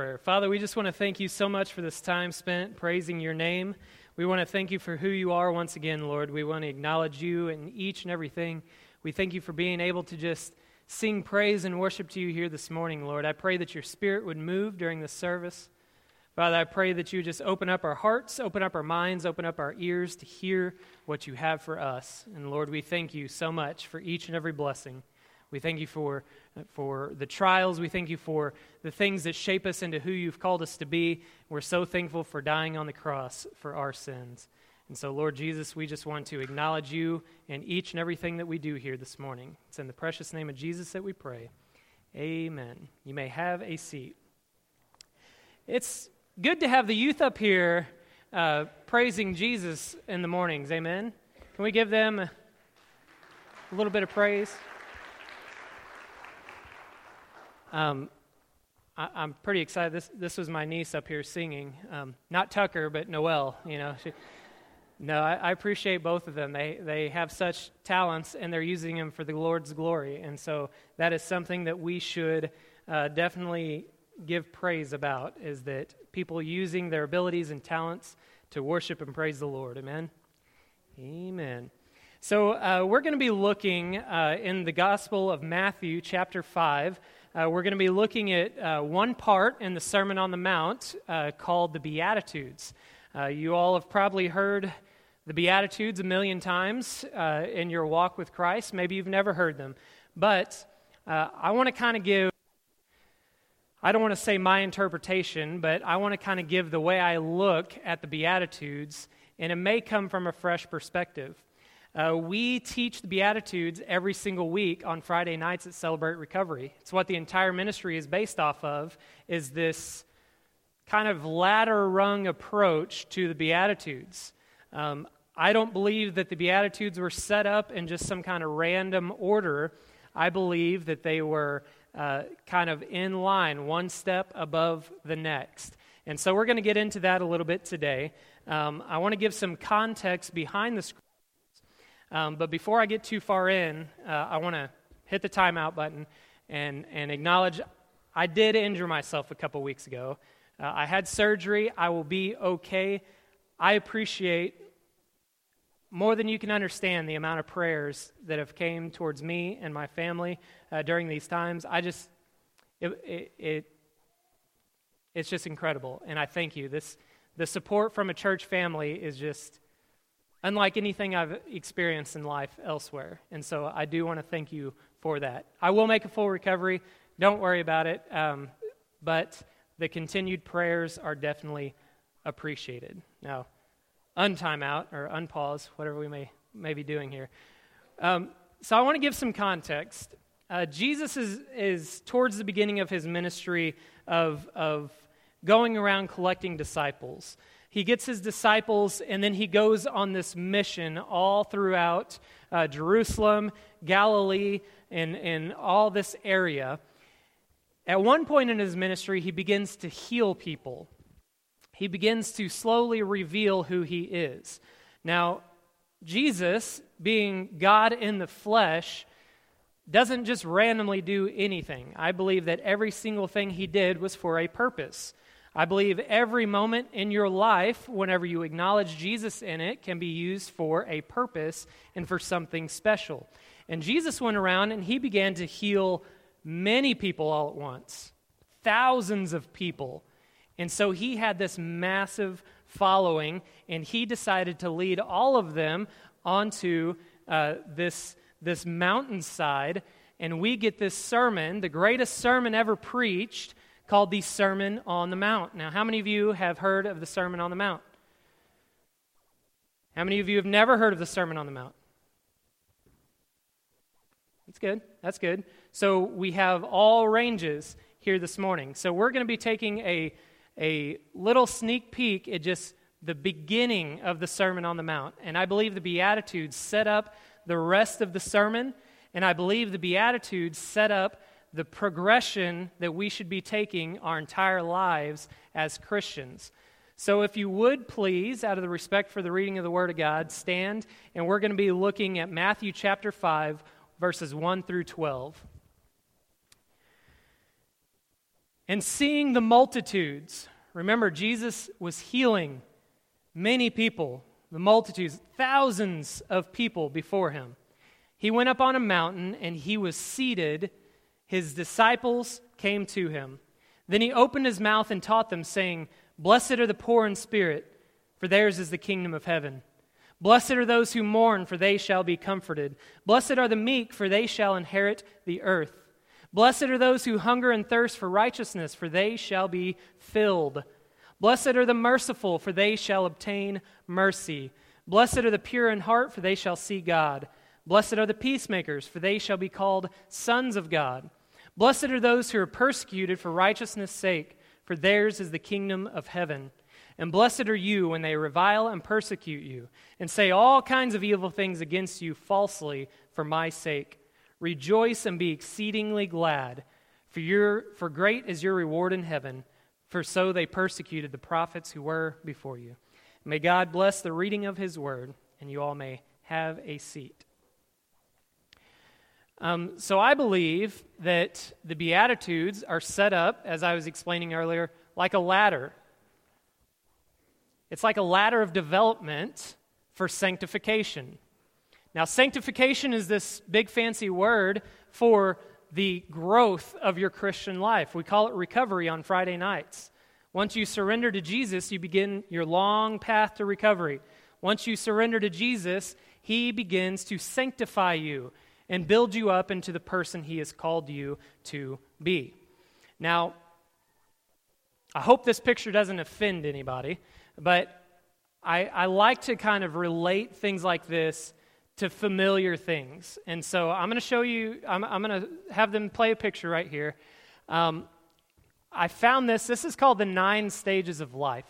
prayer. Father, we just want to thank you so much for this time spent praising your name. We want to thank you for who you are once again, Lord. We want to acknowledge you in each and everything. We thank you for being able to just sing praise and worship to you here this morning, Lord. I pray that your spirit would move during this service. Father, I pray that you just open up our hearts, open up our minds, open up our ears to hear what you have for us. And Lord, we thank you so much for each and every blessing. We thank you for the trials. We thank you for the things that shape us into who you've called us to be. We're so thankful for dying on the cross for our sins. And so, Lord Jesus, we just want to acknowledge you in each and everything that we do here this morning. It's in the precious name of Jesus that we pray. Amen. You may have a seat. It's good to have the youth up here praising Jesus in the mornings. Amen. Can we give them a little bit of praise? I'm pretty excited. This was my niece up here singing, not Tucker, but Noelle. You know, I appreciate both of them. They have such talents, and they're using them for the Lord's glory. And so that is something that we should definitely give praise about: is that people using their abilities and talents to worship and praise the Lord. Amen. Amen. So we're going to be looking in the Gospel of Matthew, chapter 5. We're going to be looking at one part in the Sermon on the Mount called the Beatitudes. You all have probably heard the Beatitudes a million times in your walk with Christ. Maybe you've never heard them. But I want to kind of give, I don't want to say my interpretation, but I want to kind of give the way I look at the Beatitudes, and it may come from a fresh perspective. We teach the Beatitudes every single week on Friday nights at Celebrate Recovery. It's what the entire ministry is based off of, is this kind of ladder-rung approach to the Beatitudes. I don't believe that the Beatitudes were set up in just some kind of random order. I believe that they were kind of in line, one step above the next. And so we're going to get into that a little bit today. I want to give some context behind the scripture. But before I get too far in, I want to hit the timeout button and acknowledge I did injure myself a couple weeks ago. I had surgery. I will be okay. I appreciate more than you can understand the amount of prayers that have came towards me and my family during these times. I just, it's just incredible, and I thank you. The support from a church family is just unlike anything I've experienced in life elsewhere. And so I do want to thank you for that. I will make a full recovery. Don't worry about it. But the continued prayers are definitely appreciated. Now, untimeout or unpause, whatever we may be doing here. So I want to give some context. Jesus is towards the beginning of his ministry of going around collecting disciples. He gets his disciples, and then he goes on this mission all throughout Jerusalem, Galilee, and all this area. At one point in his ministry, he begins to heal people. He begins to slowly reveal who he is. Now, Jesus, being God in the flesh, doesn't just randomly do anything. I believe that every single thing he did was for a purpose. I believe every moment in your life, whenever you acknowledge Jesus in it, can be used for a purpose and for something special. And Jesus went around and he began to heal many people all at once, thousands of people. And so he had this massive following, and he decided to lead all of them onto this mountainside. And we get this sermon, the greatest sermon ever preached, called the Sermon on the Mount. Now, how many of you have heard of the Sermon on the Mount? How many of you have never heard of the Sermon on the Mount? That's good. That's good. So we have all ranges here this morning. So we're going to be taking a little sneak peek at just the beginning of the Sermon on the Mount. And I believe the Beatitudes set up the rest of the sermon, and I believe the Beatitudes set up the progression that we should be taking our entire lives as Christians. So if you would please, out of the respect for the reading of the Word of God, stand, and we're going to be looking at Matthew chapter 5, verses 1 through 12. And seeing the multitudes, remember Jesus was healing many people, the multitudes, thousands of people before him. He went up on a mountain and he was seated. His disciples came to him. Then he opened his mouth and taught them, saying, "Blessed are the poor in spirit, for theirs is the kingdom of heaven. Blessed are those who mourn, for they shall be comforted. Blessed are the meek, for they shall inherit the earth. Blessed are those who hunger and thirst for righteousness, for they shall be filled. Blessed are the merciful, for they shall obtain mercy. Blessed are the pure in heart, for they shall see God. Blessed are the peacemakers, for they shall be called sons of God. Blessed are those who are persecuted for righteousness' sake, for theirs is the kingdom of heaven. And blessed are you when they revile and persecute you, and say all kinds of evil things against you falsely for my sake. Rejoice and be exceedingly glad, for great is your reward in heaven, for so they persecuted the prophets who were before you." May God bless the reading of his word, and you all may have a seat. So I believe that the Beatitudes are set up, as I was explaining earlier, like a ladder. It's like a ladder of development for sanctification. Now, sanctification is this big fancy word for the growth of your Christian life. We call it recovery on Friday nights. Once you surrender to Jesus, you begin your long path to recovery. Once you surrender to Jesus, he begins to sanctify you and build you up into the person he has called you to be. Now, I hope this picture doesn't offend anybody, but I like to kind of relate things like this to familiar things. And so I'm going to show you, I'm going to have them play a picture right here. I found this. This is called the 9 stages of life.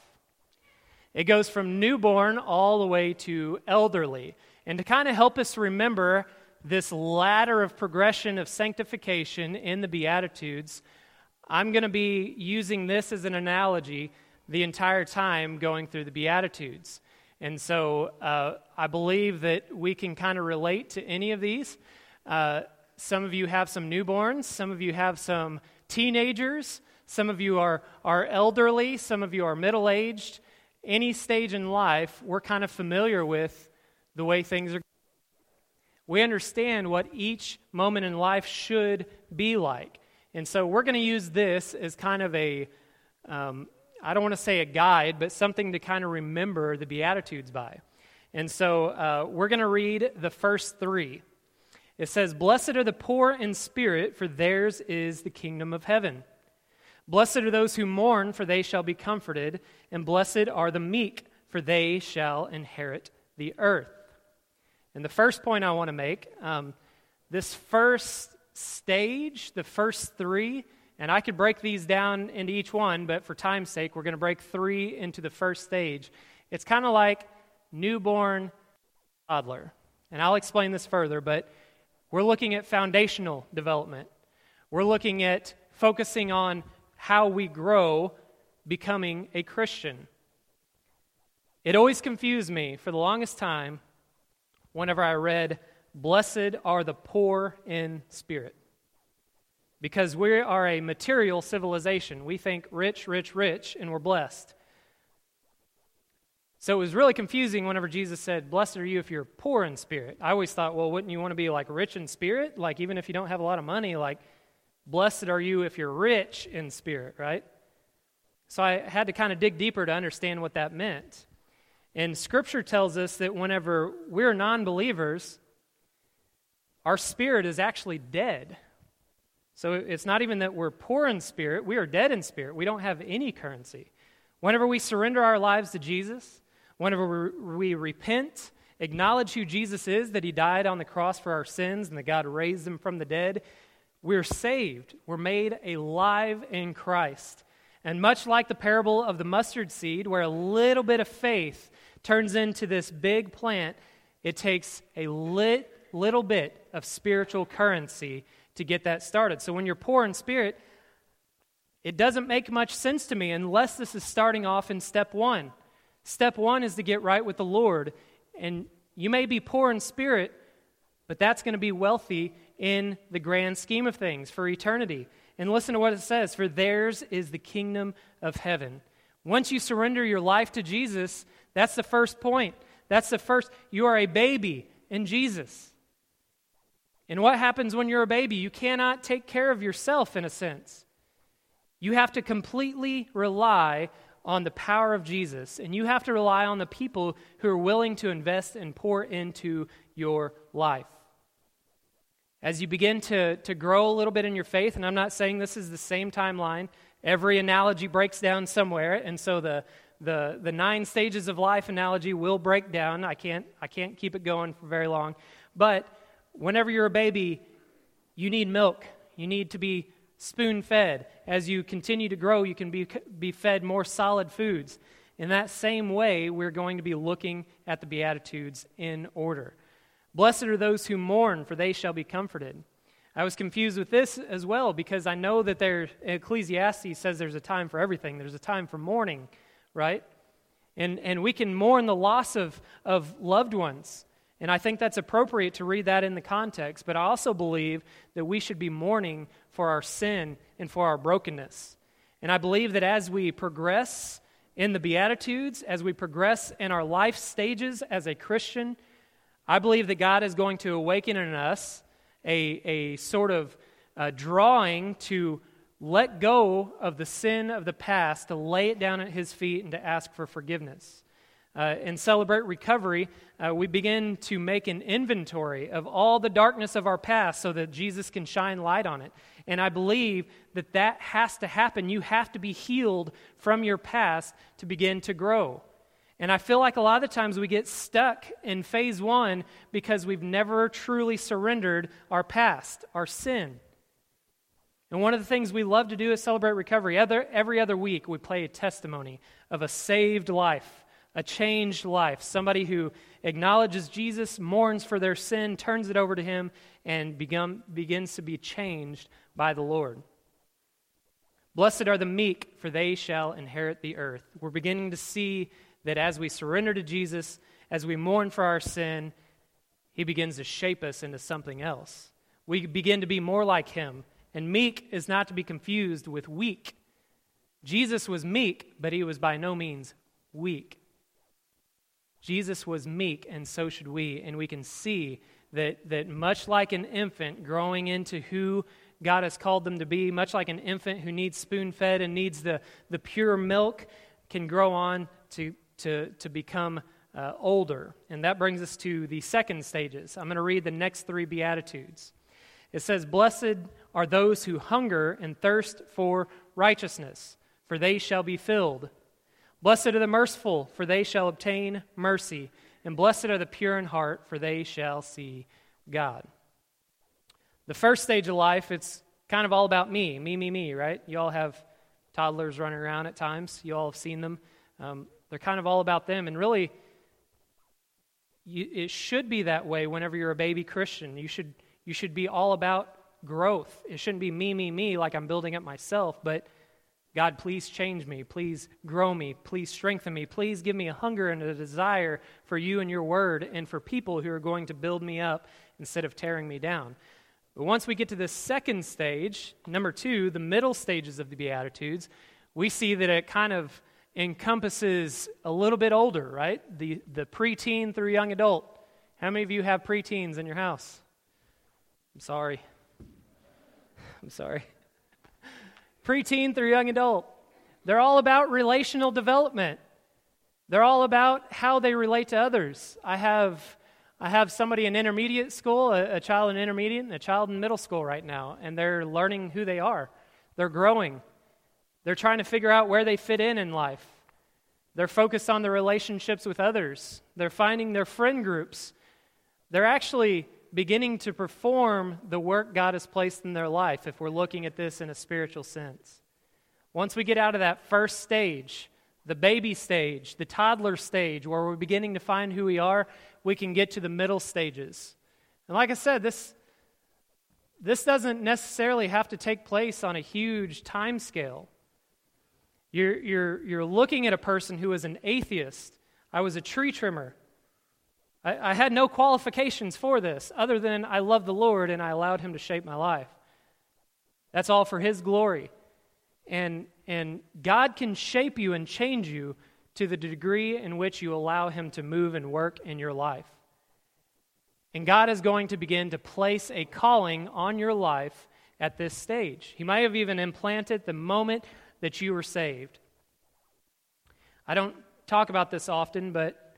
It goes from newborn all the way to elderly. And to kind of help us remember this ladder of progression of sanctification in the Beatitudes, I'm going to be using this as an analogy the entire time going through the Beatitudes. And so I believe that we can kind of relate to any of these. Some of you have some newborns. Some of you have some teenagers. Some of you are elderly. Some of you are middle-aged. Any stage in life, we're kind of familiar with the way things are. We understand what each moment in life should be like. And so we're going to use this as kind of a, I don't want to say a guide, but something to kind of remember the Beatitudes by. And so we're going to read the first 3. It says, "Blessed are the poor in spirit, for theirs is the kingdom of heaven. Blessed are those who mourn, for they shall be comforted. And blessed are the meek, for they shall inherit the earth." And the first point I want to make, this first stage, the first 3, and I could break these down into each one, but for time's sake, we're going to break 3 into the first stage. It's kind of like newborn, toddler. And I'll explain this further, but we're looking at foundational development. We're looking at focusing on how we grow becoming a Christian. It always confused me for the longest time whenever I read, "Blessed are the poor in spirit." Because we are a material civilization. We think rich, rich, rich, and we're blessed. So it was really confusing whenever Jesus said, "Blessed are you if you're poor in spirit." I always thought, well, wouldn't you want to be like rich in spirit? Like even if you don't have a lot of money, like blessed are you if you're rich in spirit, right? So I had to kind of dig deeper to understand what that meant. And Scripture tells us that whenever we're non-believers, our spirit is actually dead. So it's not even that we're poor in spirit, we are dead in spirit. We don't have any currency. Whenever we surrender our lives to Jesus, whenever we repent, acknowledge who Jesus is, that he died on the cross for our sins and that God raised him from the dead, we're saved. We're made alive in Christ. And much like the parable of the mustard seed, where a little bit of faith turns into this big plant, it takes a little bit of spiritual currency to get that started. So when you're poor in spirit, it doesn't make much sense to me unless this is starting off in step 1. Step 1 is to get right with the Lord. And you may be poor in spirit, but that's going to be wealthy in the grand scheme of things for eternity. And listen to what it says, for theirs is the kingdom of heaven. Once you surrender your life to Jesus, that's the first point. That's the first, you are a baby in Jesus. And what happens when you're a baby? You cannot take care of yourself in a sense. You have to completely rely on the power of Jesus, and you have to rely on the people who are willing to invest and pour into your life. As you begin to grow a little bit in your faith, and I'm not saying this is the same timeline, every analogy breaks down somewhere, and so the 9 stages of life analogy will break down. I can't keep it going for very long. But whenever you're a baby, you need milk. You need to be spoon-fed. As you continue to grow, you can be fed more solid foods. In that same way, we're going to be looking at the Beatitudes in order. Blessed are those who mourn, for they shall be comforted. I was confused with this as well, because I know that Ecclesiastes says there's a time for everything. There's a time for mourning, right? And we can mourn the loss of loved ones. And I think that's appropriate to read that in the context, but I also believe that we should be mourning for our sin and for our brokenness. And I believe that as we progress in the Beatitudes, as we progress in our life stages as a Christian, I believe that God is going to awaken in us a sort of drawing to let go of the sin of the past, to lay it down at His feet and to ask for forgiveness. And celebrate recovery, we begin to make an inventory of all the darkness of our past so that Jesus can shine light on it. And I believe that that has to happen. You have to be healed from your past to begin to grow. And I feel like a lot of the times we get stuck in phase 1 because we've never truly surrendered our past, our sin. And one of the things we love to do is celebrate recovery. Every other week we play a testimony of a saved life. A changed life, somebody who acknowledges Jesus, mourns for their sin, turns it over to Him, and begins to be changed by the Lord. Blessed are the meek, for they shall inherit the earth. We're beginning to see that as we surrender to Jesus, as we mourn for our sin, He begins to shape us into something else. We begin to be more like Him, and meek is not to be confused with weak. Jesus was meek, but He was by no means weak. Jesus was meek, and so should we. And we can see that much like an infant growing into who God has called them to be, much like an infant who needs spoon-fed and needs the pure milk, can grow on to become older. And that brings us to the 2 stages. I'm going to read the next 3 Beatitudes. It says, Blessed are those who hunger and thirst for righteousness, for they shall be filled. Blessed are the merciful, for they shall obtain mercy. And blessed are the pure in heart, for they shall see God. The first stage of life, it's kind of all about me, right? You all have toddlers running around at times. You all have seen them. They're kind of all about them. And really, it should be that way whenever you're a baby Christian. You should be all about growth. It shouldn't be me, like I'm building up myself, but God, please change me, please grow me, please strengthen me, please give me a hunger and a desire for You and Your Word and for people who are going to build me up instead of tearing me down. But once we get to the 2nd stage, number 2, the middle stages of the Beatitudes, we see that it kind of encompasses a little bit older, right? The preteen through young adult. How many of you have preteens in your house? I'm sorry. Preteen through young adult. They're all about relational development. They're all about how they relate to others. I have somebody in intermediate school, a child in intermediate, and a child in middle school right now, and they're learning who they are. They're growing. They're trying to figure out where they fit in life. They're focused on their relationships with others. They're finding their friend groups. They're actually beginning to perform the work God has placed in their life, if we're looking at this in a spiritual sense. Once we get out of that first stage, the baby stage, the toddler stage, where we're beginning to find who we are, we can get to the middle stages. And like I said, this doesn't necessarily have to take place on a huge time scale. You're looking at a person who is an atheist. I was a tree trimmer. I had no qualifications for this other than I love the Lord and I allowed Him to shape my life. That's all for His glory. And God can shape you and change you to the degree in which you allow Him to move and work in your life. And God is going to begin to place a calling on your life at this stage. He might have even implanted the moment that you were saved. I don't talk about this often, but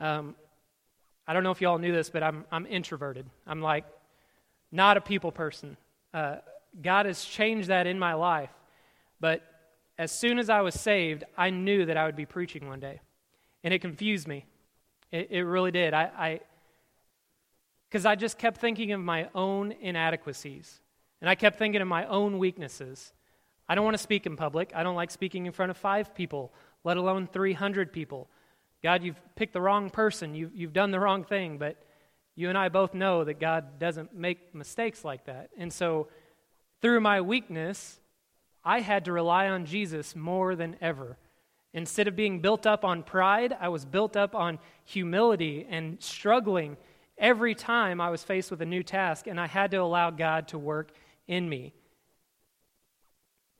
I don't know if y'all knew this, but I'm introverted. I'm like not a people person. God has changed that in my life. But as soon as I was saved, I knew that I would be preaching one day. And it confused me. It really did. Because I just kept thinking of my own inadequacies. And I kept thinking of my own weaknesses. I don't want to speak in public. I don't like speaking in front of 5 people, let alone 300 people. God, you've picked the wrong person. You've done the wrong thing. But you and I both know that God doesn't make mistakes like that. And so through my weakness, I had to rely on Jesus more than ever. Instead of being built up on pride, I was built up on humility and struggling every time I was faced with a new task, and I had to allow God to work in me.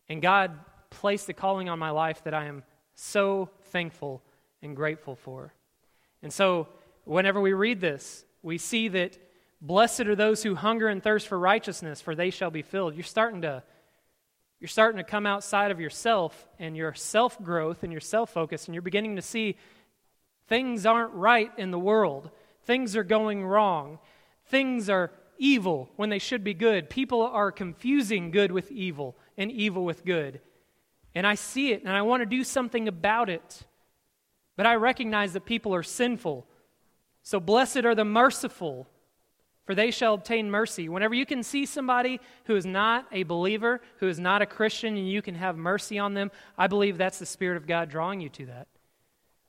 And God placed a calling on my life that I am so thankful and grateful for. And so whenever we read this, we see that blessed are those who hunger and thirst for righteousness, for they shall be filled. You're starting to come outside of yourself and your self-growth and your self-focus, and you're beginning to see things aren't right in the world. Things are going wrong. Things are evil when they should be good. People are confusing good with evil and evil with good. And I see it, and I want to do something about it. But I recognize that people are sinful. So blessed are the merciful, for they shall obtain mercy. Whenever you can see somebody who is not a believer, who is not a Christian, and you can have mercy on them, I believe that's the Spirit of God drawing you to that.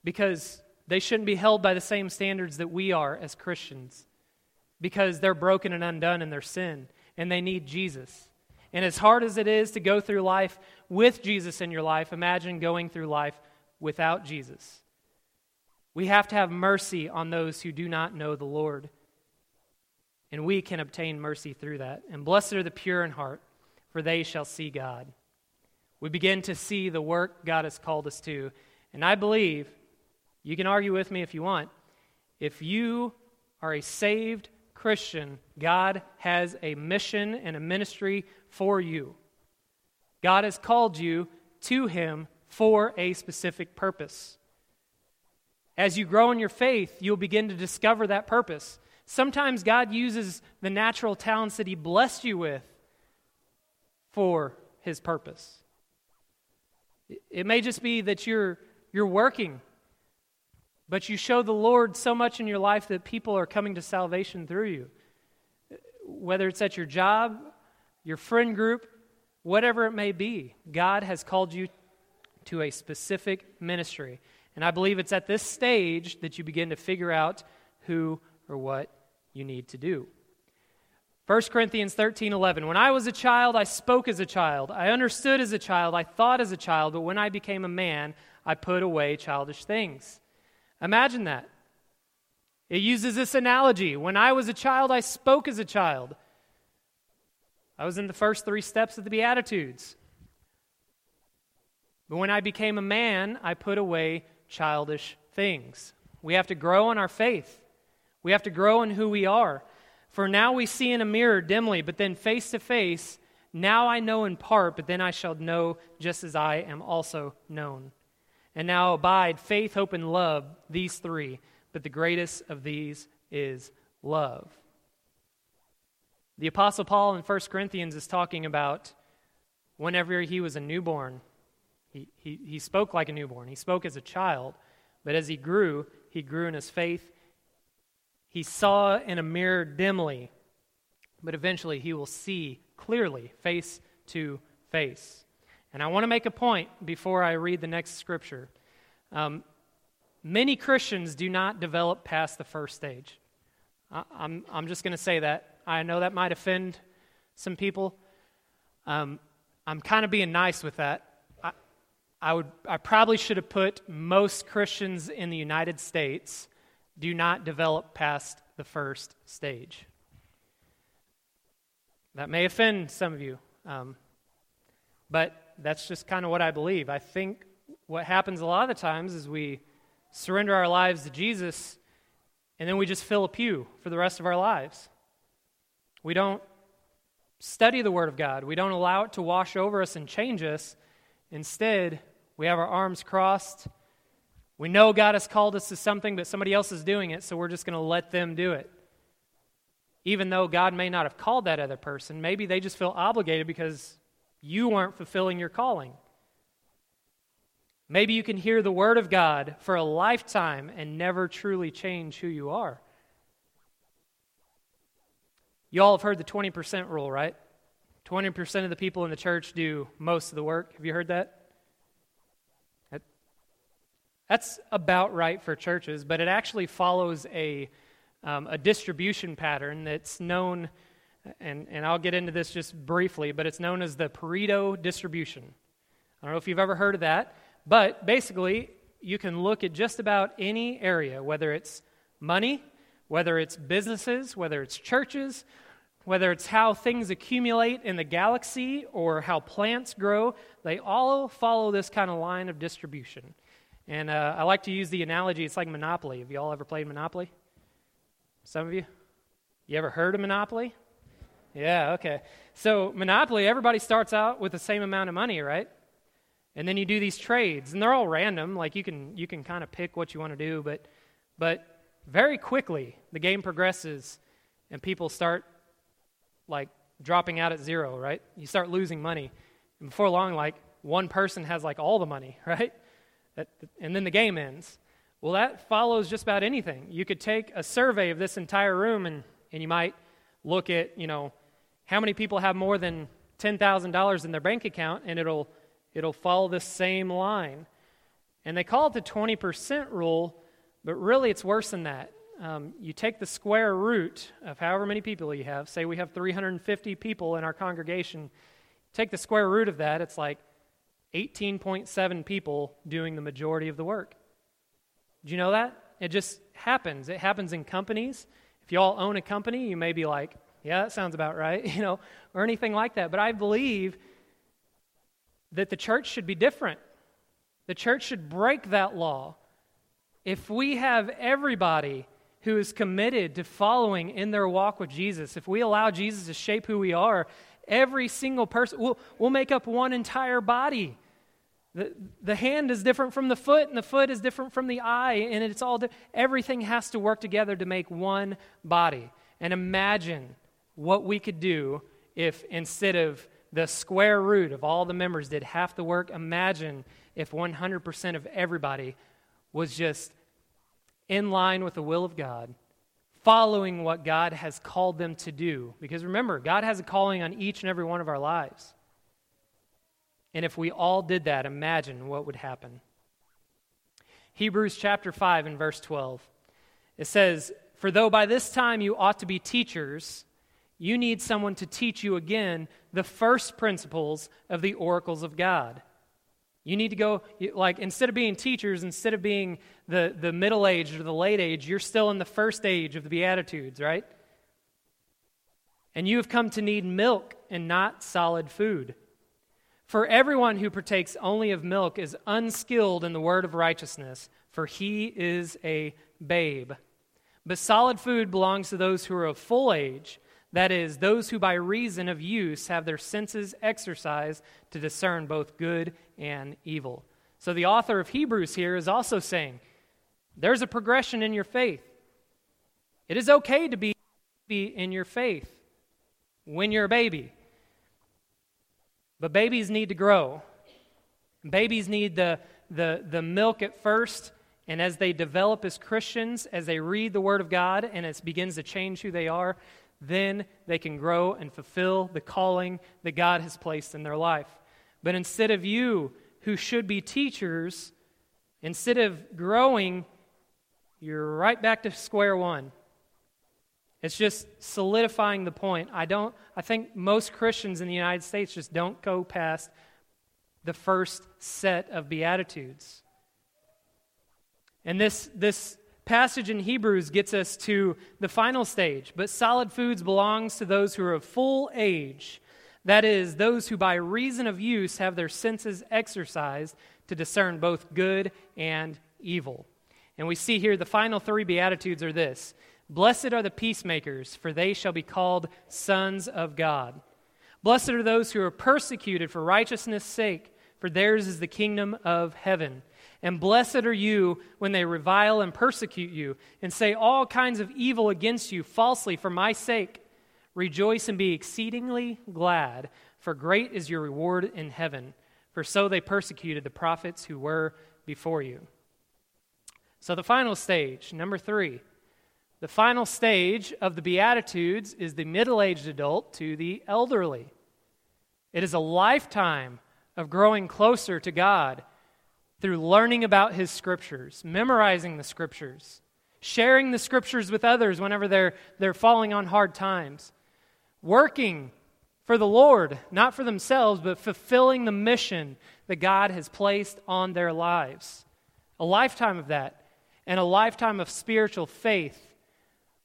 Because they shouldn't be held by the same standards that we are as Christians. Because they're broken and undone in their sin, and they need Jesus. And as hard as it is to go through life with Jesus in your life, imagine going through life without Jesus. We have to have mercy on those who do not know the Lord. And we can obtain mercy through that. And blessed are the pure in heart, for they shall see God. We begin to see the work God has called us to. And I believe, you can argue with me if you want, if you are a saved Christian, God has a mission and a ministry for you. God has called you to Him for a specific purpose. As you grow in your faith, you'll begin to discover that purpose. Sometimes God uses the natural talents that He blessed you with for His purpose. It may just be that you're working, but you show the Lord so much in your life that people are coming to salvation through you. Whether it's at your job, your friend group, whatever it may be, God has called you to a specific ministry. And I believe it's at this stage that you begin to figure out who or what you need to do. 1 Corinthians 13:11. When I was a child, I spoke as a child. I understood as a child. I thought as a child. But when I became a man, I put away childish things. Imagine that. It uses this analogy. When I was a child, I spoke as a child. I was in the first 3 steps of the Beatitudes. But when I became a man, I put away childish things. We have to grow in our faith. We have to grow in who we are. For now we see in a mirror dimly, but then face to face. Now I know in part, but then I shall know just as I am also known. And now abide faith, hope, and love, these 3. But the greatest of these is love. The Apostle Paul in 1 Corinthians is talking about whenever he was a newborn, he spoke like a newborn. He spoke as a child. But as he grew in his faith. He saw in a mirror dimly, but eventually he will see clearly, face to face. And I want to make a point before I read the next scripture. Many Christians do not develop past the first stage. I'm just going to say that. I know that might offend some people. I'm kind of being nice with that. I probably should have put most Christians in the United States do not develop past the first stage. That may offend some of you. But that's just kind of what I believe. I think what happens a lot of the times is we surrender our lives to Jesus, and then we just fill a pew for the rest of our lives. We don't study the Word of God. We don't allow it to wash over us and change us. Instead, we have our arms crossed. We know God has called us to something, but somebody else is doing it, so we're just going to let them do it. Even though God may not have called that other person, maybe they just feel obligated because you aren't fulfilling your calling. Maybe you can hear the Word of God for a lifetime and never truly change who you are. You all have heard the 20% rule, right? 20% of the people in the church do most of the work. Have you heard that? That's about right for churches, but it actually follows a distribution pattern that's known, and I'll get into this just briefly, but it's known as the Pareto distribution. I don't know if you've ever heard of that, but basically you can look at just about any area, whether it's money, whether it's businesses, whether it's churches, whether it's how things accumulate in the galaxy or how plants grow. They all follow this kind of line of distribution. And I like to use the analogy, it's like Monopoly. Have you all ever played Monopoly? Some of you? You ever heard of Monopoly? Yeah, okay. So Monopoly, everybody starts out with the same amount of money, right? And then you do these trades, and they're all random. Like you can kind of pick what you want to do, but very quickly the game progresses, and people start like dropping out at zero, right? You start losing money, and before long, like one person has like all the money, right? And then the game ends. Well, that follows just about anything. You could take a survey of this entire room, and you might look at, you know, how many people have more than $10,000 in their bank account, and it'll follow this same line. And they call it the 20% rule, but really it's worse than that. You take the square root of however many people you have. Say we have 350 people in our congregation. Take the square root of that, it's like 18.7 people doing the majority of the work. Do you know that? It just happens. It happens in companies. If you all own a company, you may be like, yeah, that sounds about right, you know, or anything like that. But I believe that the church should be different. The church should break that law. If we have everybody who is committed to following in their walk with Jesus, if we allow Jesus to shape who we are, every single person, we'll make up one entire body. The hand is different from the foot, and the foot is different from the eye, and it's all everything has to work together to make one body. And imagine what we could do if instead of the square root of all the members did half the work, imagine if 100% of everybody was just in line with the will of God, following what God has called them to do. Because remember, God has a calling on each and every one of our lives. And if we all did that, imagine what would happen. Hebrews chapter 5 and verse 12. It says, "For though by this time you ought to be teachers, you need someone to teach you again the first principles of the oracles of God." You need to go, like, instead of being teachers, instead of being the middle age or the late age, you're still in the first age of the Beatitudes, right? "And you have come to need milk and not solid food. For everyone who partakes only of milk is unskilled in the word of righteousness, for he is a babe. But solid food belongs to those who are of full age, that is, those who by reason of use have their senses exercised to discern both good and evil." So the author of Hebrews here is also saying, there's a progression in your faith. It is okay to be in your faith when you're a baby. But babies need to grow. Babies need the milk at first, and as they develop as Christians, as they read the Word of God, and it begins to change who they are, then they can grow and fulfill the calling that God has placed in their life. But instead of you, who should be teachers, instead of growing, you're right back to square one. It's just solidifying the point. I think most Christians in the United States just don't go past the first set of Beatitudes. And this passage in Hebrews gets us to the final stage. But solid foods belongs to those who are of full age, That is, those who by reason of use have their senses exercised to discern both good and evil. And we see here the final three Beatitudes are this: Blessed are the peacemakers, for they shall be called sons of God. Blessed are those who are persecuted for righteousness' sake, for theirs is the kingdom of heaven. And blessed are you when they revile and persecute you, and say all kinds of evil against you falsely for my sake. Rejoice and be exceedingly glad, for great is your reward in heaven. For so they persecuted the prophets who were before you. So the final stage, number 3. The final stage of the Beatitudes is the middle-aged adult to the elderly. It is a lifetime of growing closer to God through learning about His Scriptures, memorizing the Scriptures, sharing the Scriptures with others whenever they're falling on hard times, working for the Lord, not for themselves, but fulfilling the mission that God has placed on their lives. A lifetime of that, and a lifetime of spiritual faith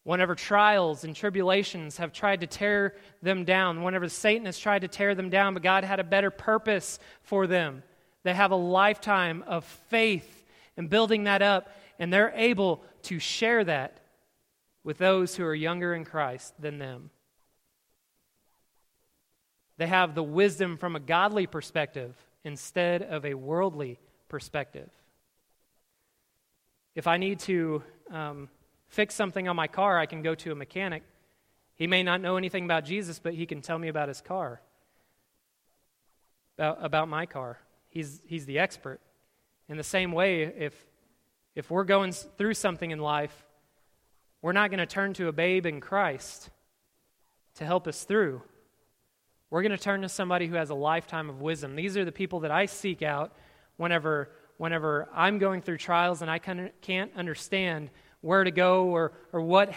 whenever trials and tribulations have tried to tear them down, whenever Satan has tried to tear them down, but God had a better purpose for them. They have a lifetime of faith and building that up, and they're able to share that with those who are younger in Christ than them. They have the wisdom from a godly perspective instead of a worldly perspective. If I need to fix something on my car, I can go to a mechanic. He may not know anything about Jesus, but he can tell me about his car, about my car. He's the expert. In the same way, if we're going through something in life, we're not going to turn to a babe in Christ to help us through. We're going to turn to somebody who has a lifetime of wisdom. These are the people that I seek out whenever I'm going through trials and I can't understand where to go or what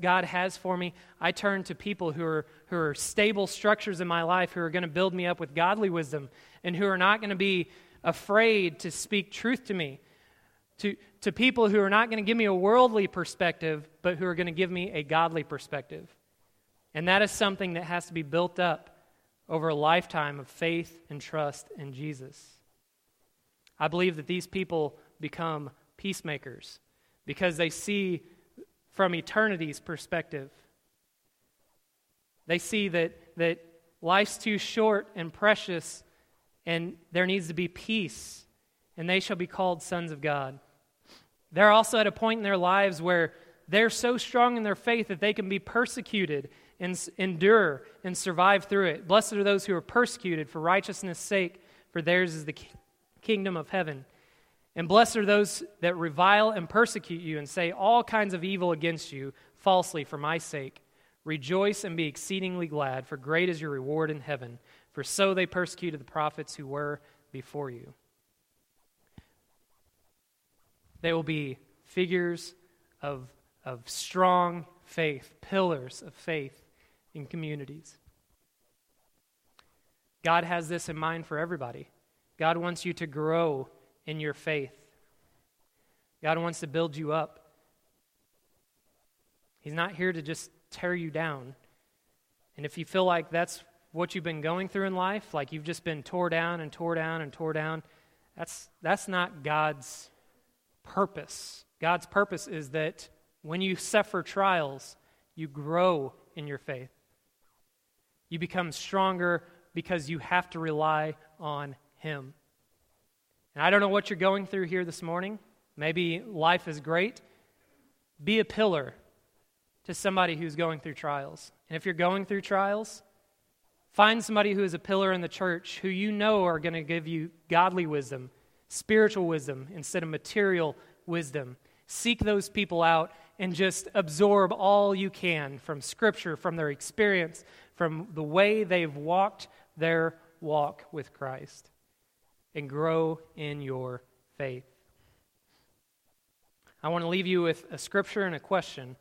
God has for me. I turn to people who are stable structures in my life, who are going to build me up with godly wisdom and who are not going to be afraid to speak truth to me, to people who are not going to give me a worldly perspective, but who are going to give me a godly perspective. And that is something that has to be built up over a lifetime of faith and trust in Jesus. I believe that these people become peacemakers because they see from eternity's perspective. They see that life's too short and precious, and there needs to be peace, and they shall be called sons of God. They're also at a point in their lives where they're so strong in their faith that they can be persecuted and endure and survive through it. Blessed are those who are persecuted for righteousness' sake, for theirs is the kingdom of heaven. And blessed are those that revile and persecute you and say all kinds of evil against you falsely for my sake. Rejoice and be exceedingly glad, for great is your reward in heaven. For so they persecuted the prophets who were before you. They will be figures of strong faith, pillars of faith in communities. God has this in mind for everybody. God wants you to grow in your faith. God wants to build you up. He's not here to just tear you down. And if you feel like that's what you've been going through in life, like you've just been tore down and tore down and tore down, that's not God's purpose. God's purpose is that when you suffer trials, you grow in your faith. You become stronger because you have to rely on Him. And I don't know what you're going through here this morning. Maybe life is great. Be a pillar to somebody who's going through trials. And if you're going through trials, find somebody who is a pillar in the church who you know are going to give you godly wisdom, spiritual wisdom instead of material wisdom. Seek those people out and just absorb all you can from Scripture, from their experience, from the way they've walked their walk with Christ, and grow in your faith. I want to leave you with a scripture and a question.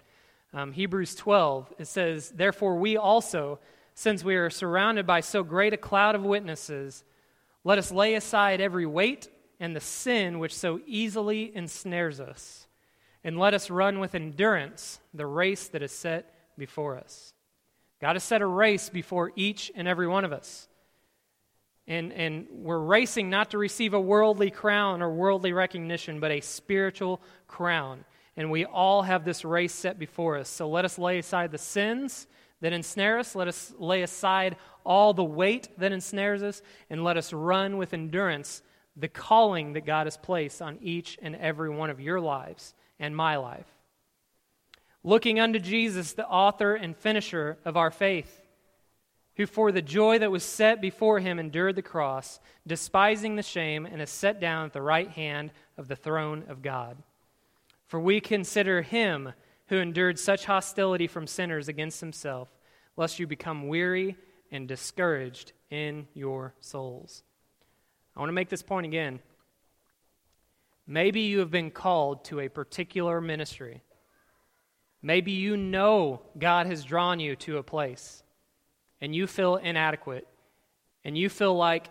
Hebrews 12, it says, "Therefore we also, since we are surrounded by so great a cloud of witnesses, let us lay aside every weight and the sin which so easily ensnares us, and let us run with endurance the race that is set before us." God has set a race before each and every one of us. And we're racing not to receive a worldly crown or worldly recognition, but a spiritual crown. And we all have this race set before us. So let us lay aside the sins that ensnare us. Let us lay aside all the weight that ensnares us. And let us run with endurance the calling that God has placed on each and every one of your lives and my life. Looking unto Jesus, the author and finisher of our faith, who for the joy that was set before him endured the cross, despising the shame, and is set down at the right hand of the throne of God. For we consider him who endured such hostility from sinners against himself, lest you become weary and discouraged in your souls. I want to make this point again. Maybe you have been called to a particular ministry. Maybe you know God has drawn you to a place, and you feel inadequate, and you feel like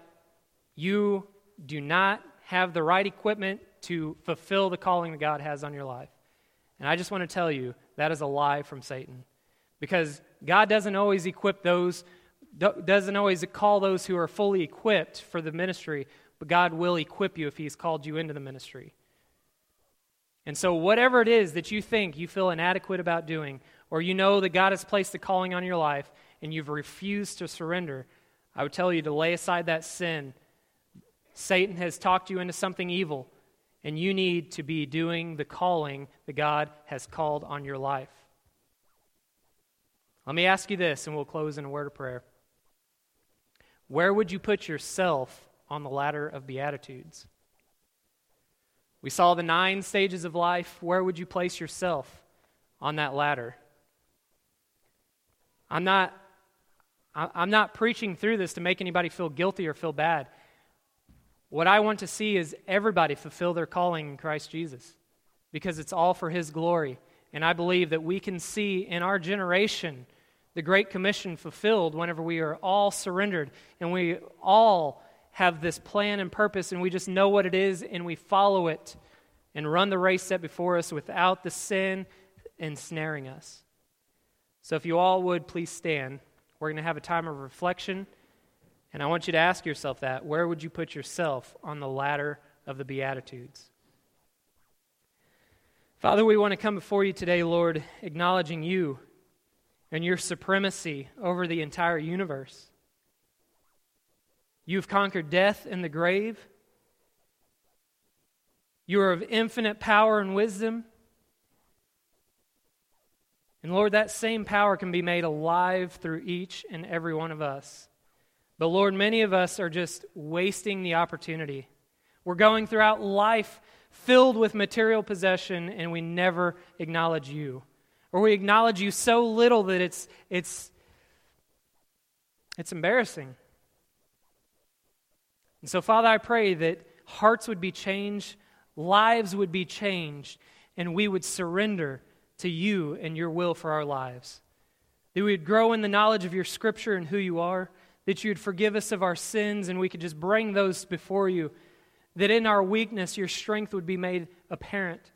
you do not have the right equipment to fulfill the calling that God has on your life. And I just want to tell you, that is a lie from Satan, because God doesn't always equip those, doesn't always call those who are fully equipped for the ministry, but God will equip you if he's called you into the ministry. And so whatever it is that you think you feel inadequate about doing, or you know that God has placed the calling on your life and you've refused to surrender, I would tell you to lay aside that sin. Satan has talked you into something evil, and you need to be doing the calling that God has called on your life. Let me ask you this, and we'll close in a word of prayer. Where would you put yourself on the ladder of Beatitudes? We saw the 9 stages of life. Where would you place yourself on that ladder? I'm not preaching through this to make anybody feel guilty or feel bad. What I want to see is everybody fulfill their calling in Christ Jesus, because it's all for his glory. And I believe that we can see in our generation the Great Commission fulfilled whenever we are all surrendered and we all have this plan and purpose, and we just know what it is, and we follow it and run the race set before us without the sin ensnaring us. So if you all would, please stand. We're going to have a time of reflection, and I want you to ask yourself that. Where would you put yourself on the ladder of the Beatitudes? Father, we want to come before you today, Lord, acknowledging you and your supremacy over the entire universe. You've conquered death and the grave. You are of infinite power and wisdom. And Lord, that same power can be made alive through each and every one of us. But Lord, many of us are just wasting the opportunity. We're going throughout life filled with material possession, and we never acknowledge you. Or we acknowledge you so little that it's embarrassing. And so, Father, I pray that hearts would be changed, lives would be changed, and we would surrender to you and your will for our lives. That we would grow in the knowledge of your scripture and who you are, that you would forgive us of our sins and we could just bring those before you, that in our weakness your strength would be made apparent,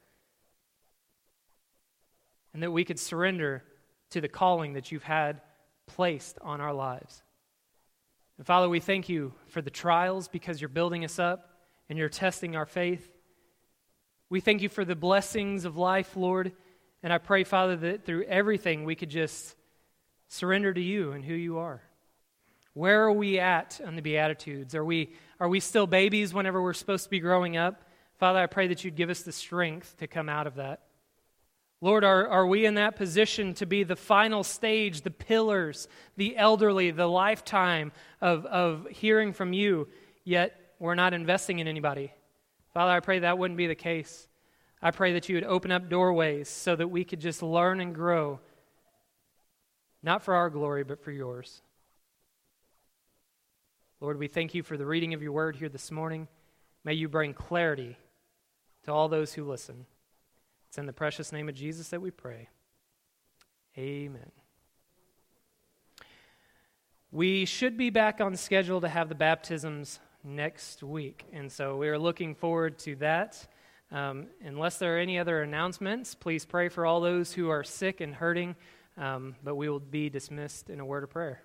and that we could surrender to the calling that you've had placed on our lives. And Father, we thank you for the trials, because you're building us up and you're testing our faith. We thank you for the blessings of life, Lord. And I pray, Father, that through everything we could just surrender to you and who you are. Where are we at on the Beatitudes? Are we still babies whenever we're supposed to be growing up? Father, I pray that you'd give us the strength to come out of that. Lord, are we in that position to be the final stage, the pillars, the elderly, the lifetime of hearing from you, yet we're not investing in anybody? Father, I pray that wouldn't be the case. I pray that you would open up doorways so that we could just learn and grow, not for our glory, but for yours. Lord, we thank you for the reading of your word here this morning. May you bring clarity to all those who listen. It's in the precious name of Jesus that we pray. Amen. We should be back on schedule to have the baptisms next week, and so we are looking forward to that. Unless there are any other announcements, please pray for all those who are sick and hurting But we will be dismissed in a word of prayer.